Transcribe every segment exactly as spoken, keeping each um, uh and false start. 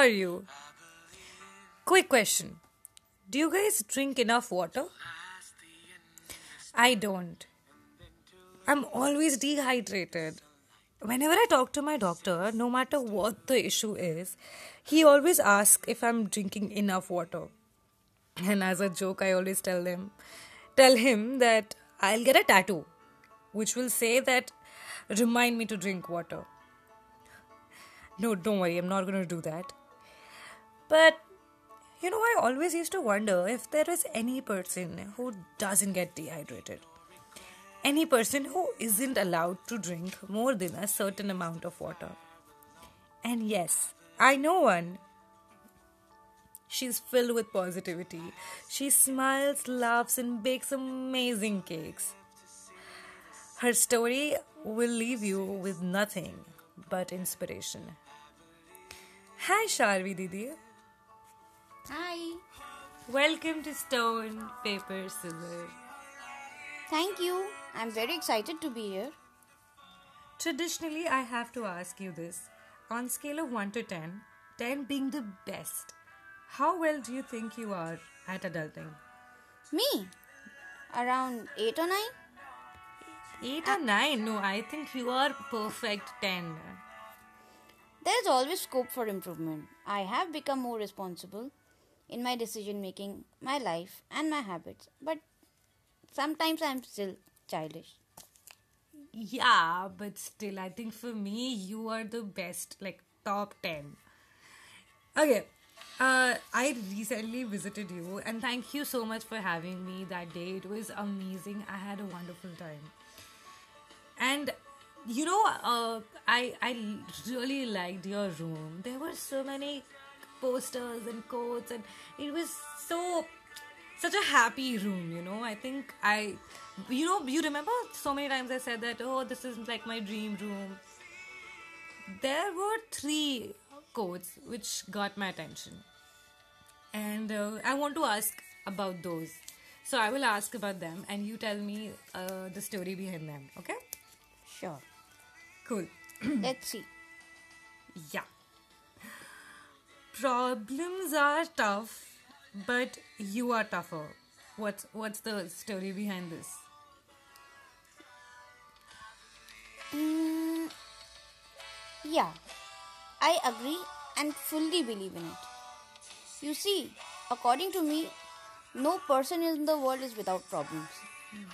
are you? Quick question. Do you guys drink enough water? I don't. I'm always dehydrated. Whenever I talk to my doctor, no matter what the issue is, he always asks if I'm drinking enough water. And as a joke, I always tell them, tell him that I'll get a tattoo, which will say that, remind me to drink water. No, don't worry, I'm not going to do that. But, you know, I always used to wonder if there is any person who doesn't get dehydrated. Any person who isn't allowed to drink more than a certain amount of water. And yes, I know one. She's filled with positivity. She smiles, laughs, and bakes amazing cakes. Her story will leave you with nothing but inspiration. Hi, Sharvi Didi. Hi. Welcome to Stone, Paper, Scissors. Thank you. I'm very excited to be here. Traditionally, I have to ask you this. On scale of one to ten, ten being the best, how well do you think you are at adulting? Me? Around eight or nine? eight or nine? No, I think you are perfect ten. There's always scope for improvement. I have become more responsible in my decision making, my life, and my habits. But sometimes I'm still childish. Yeah, but still, I think for me, you are the best, like top ten. Okay, uh, I recently visited you and thank you so much for having me that day. It was amazing. I had a wonderful time. And, you know, uh, I, I really liked your room. There were so many posters and quotes and it was so... such a happy room, you know. I think I, you know, you remember so many times I said that, oh, this is like my dream room. There were three quotes which got my attention. And uh, I want to ask about those. So I will ask about them and you tell me uh, the story behind them, okay? Sure. Cool. Let's see. Yeah. Problems are tough. But you are tougher. What's what's the story behind this? Mm, yeah, I agree and fully believe in it. You see, according to me, no person in the world is without problems. Mm.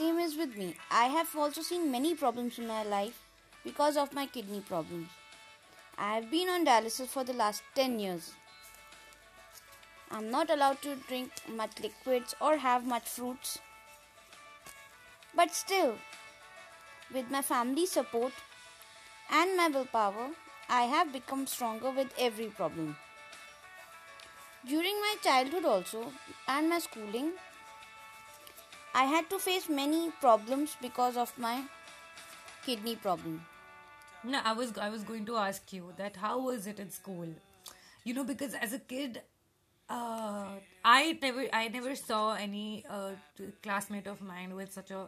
Same is with me. I have also seen many problems in my life because of my kidney problems. I have been on dialysis for the last ten years. I'm not allowed to drink much liquids or have much fruits. But still, with my family's support and my willpower, I have become stronger with every problem. During my childhood also and my schooling, I had to face many problems because of my kidney problem. No, I was I was going to ask you that how was it at school? You know, because as a kid, Uh, I never, I never saw any uh, classmate of mine with such a,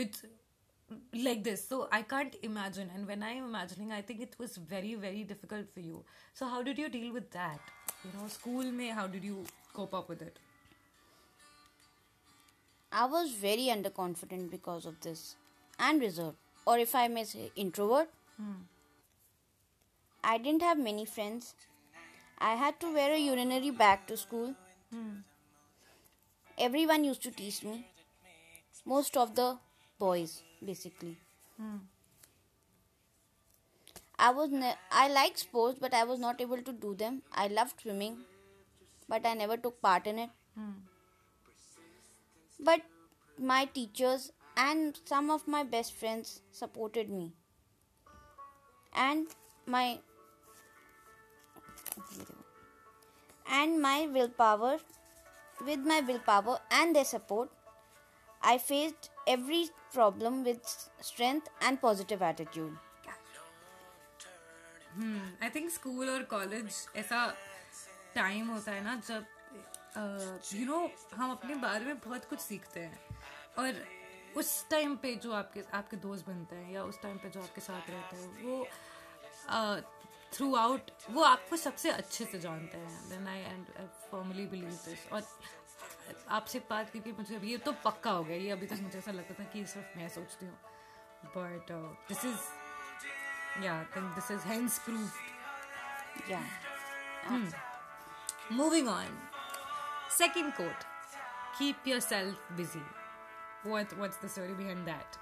with, like this. So I can't imagine. And when I'm imagining, I think it was very, very difficult for you. So how did you deal with that? You know, school mein, how did you cope up with it? I was very underconfident because of this, and reserved, or if I may say, introvert. Hmm. I didn't have many friends. I had to wear a urinary bag to school. Hmm. Everyone used to tease me. Most of the boys, basically. Hmm. I was ne- I liked sports, but I was not able to do them. I loved swimming, but I never took part in it. Hmm. But my teachers and some of my best friends supported me. And my... And my willpower, with my willpower and their support, I faced every problem with strength and positive attitude. Hmm. I think school or college ऐसा time होता है ना जब uh, you know हम अपने बारे में बहुत कुछ सीखते हैं और उस time पे जो आपके आपके दोस्त बनते हैं या उस time पे जो आपके साथ रहते हैं वो uh, थ्रू आउट वो आपको सबसे अच्छे से जानते हैं. Then I and formally believe this. और आपसे बात करके मुझे ये तो पक्का हो गया, ये अभी तक मुझे ऐसा लगता था कि सिर्फ मैं सोचती हूँ, but this is yeah think this is hands proved. Yeah moving on, second quote, keep yourself busy. What what's the story behind that?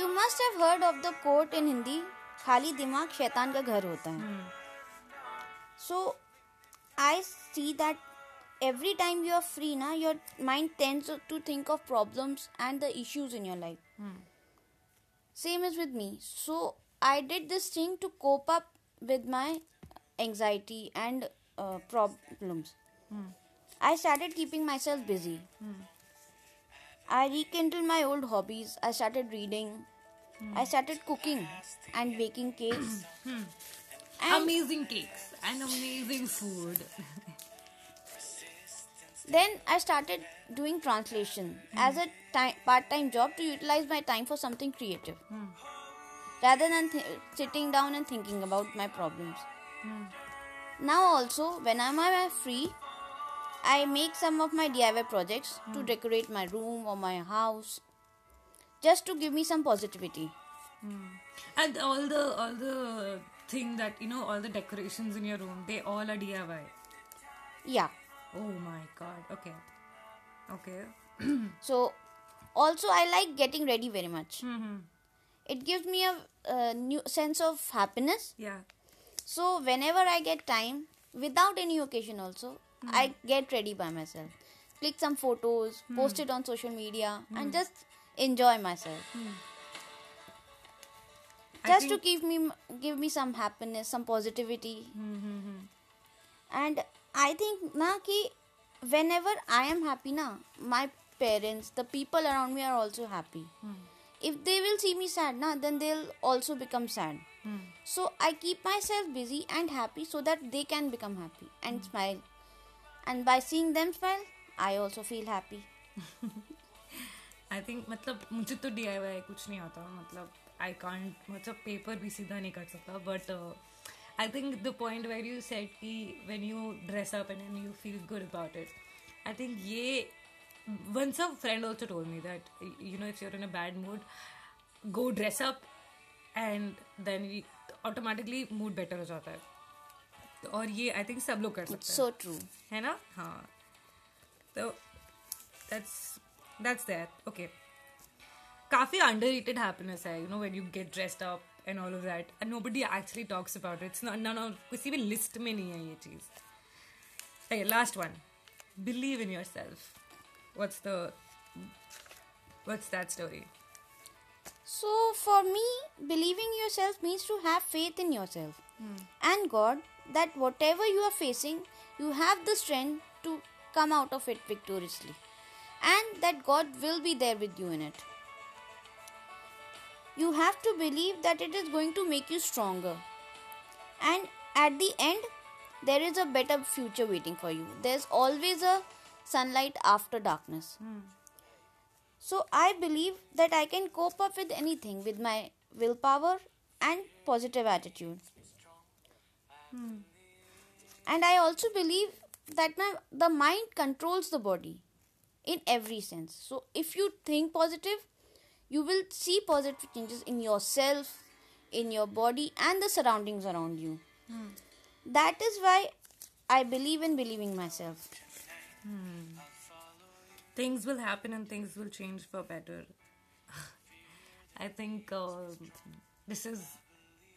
You must have heard of the quote in Hindi, खाली दिमाग शैतान का घर होता है. hmm. So I see that every time you are free na, your mind tends to think of problems and the issues in your life. hmm. Same is with me. So I did this thing to cope up with my anxiety and uh, problems. hmm. I started keeping myself busy. hmm. I rekindled my old hobbies. I started reading. Mm. I started cooking and baking cakes. And amazing cakes and amazing food. Then I started doing translation mm. as a time, part-time job to utilize my time for something creative. Mm. Rather than th- sitting down and thinking about my problems. Mm. Now also, when I'm free, I make some of my D I Y projects mm. to decorate my room or my house, just to give me some positivity. Mm. And all the all the thing that, you know, all the decorations in your room, they all are D I Y. Yeah. Oh my God. Okay. Okay. So, also I like getting ready very much. Mm-hmm. It gives me a, a new sense of happiness. Yeah. So whenever I get time, without any occasion also, Mm. I get ready by myself, click some photos, mm. post it on social media, mm. and just enjoy myself. Mm. Just to give me give me some happiness, some positivity. Mm-hmm. And I think na ki whenever I am happy na, my parents, the people around me are also happy. Mm. If they will see me sad na, then they'll also become sad. Mm. So I keep myself busy and happy so that they can become happy and mm. smile. And by seeing them smile, I also feel happy. I think मतलब मुझे तो D I Y कुछ नहीं आता, मतलब I can't, मतलब paper भी सीधा नहीं कर सकता. But uh, I think the point where you said कि when you dress up and then you feel good about it, I think ये once a friend also told me that, you know, if you're in a bad mood, go dress up and then you, automatically mood better हो जाता है. और ये I think सब लोग कर सकते हैं. सो ट्रू है ना. हाँ, तो दैट्स दैट्स दैट. ओके, काफी अंडररेटेड हैप्पीनेस है, you know, when you get dressed up and all of that, and nobody actually talks about it. Non on किसी भी लिस्ट में नहीं है ये चीज. Last one, believe in yourself. What's the what's that story? So for me, believing yourself means to have faith in yourself mm. and God, that whatever you are facing, you have the strength to come out of it victoriously, and that God will be there with you in it. You have to believe that it is going to make you stronger, and at the end, there is a better future waiting for you. There's always a sunlight after darkness. Mm. So I believe that I can cope up with anything with my willpower and positive attitude. Hmm. And I also believe that my, the mind controls the body in every sense. So if you think positive, you will see positive changes in yourself, in your body and the surroundings around you. Hmm. That is why I believe in believing myself. Hmm. Things will happen and things will change for better. I think uh, this is,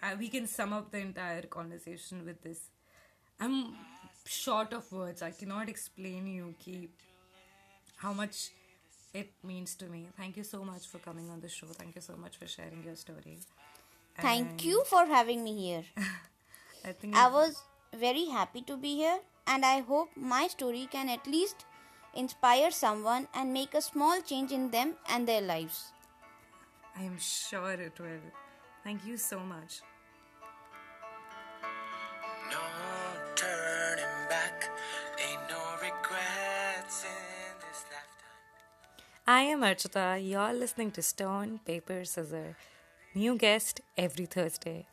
uh, we can sum up the entire conversation with this. I'm short of words. I cannot explain you ki, how much it means to me. Thank you so much for coming on the show. Thank you so much for sharing your story. And thank you for having me here. I think I was very happy to be here, and I hope my story can at least inspire someone and make a small change in them and their lives. I am sure it will. Thank you so much. No turning back, ain't no regrets in this lifetime. I am Archita. You're listening to Stone, Paper, Scissors. New guest every Thursday.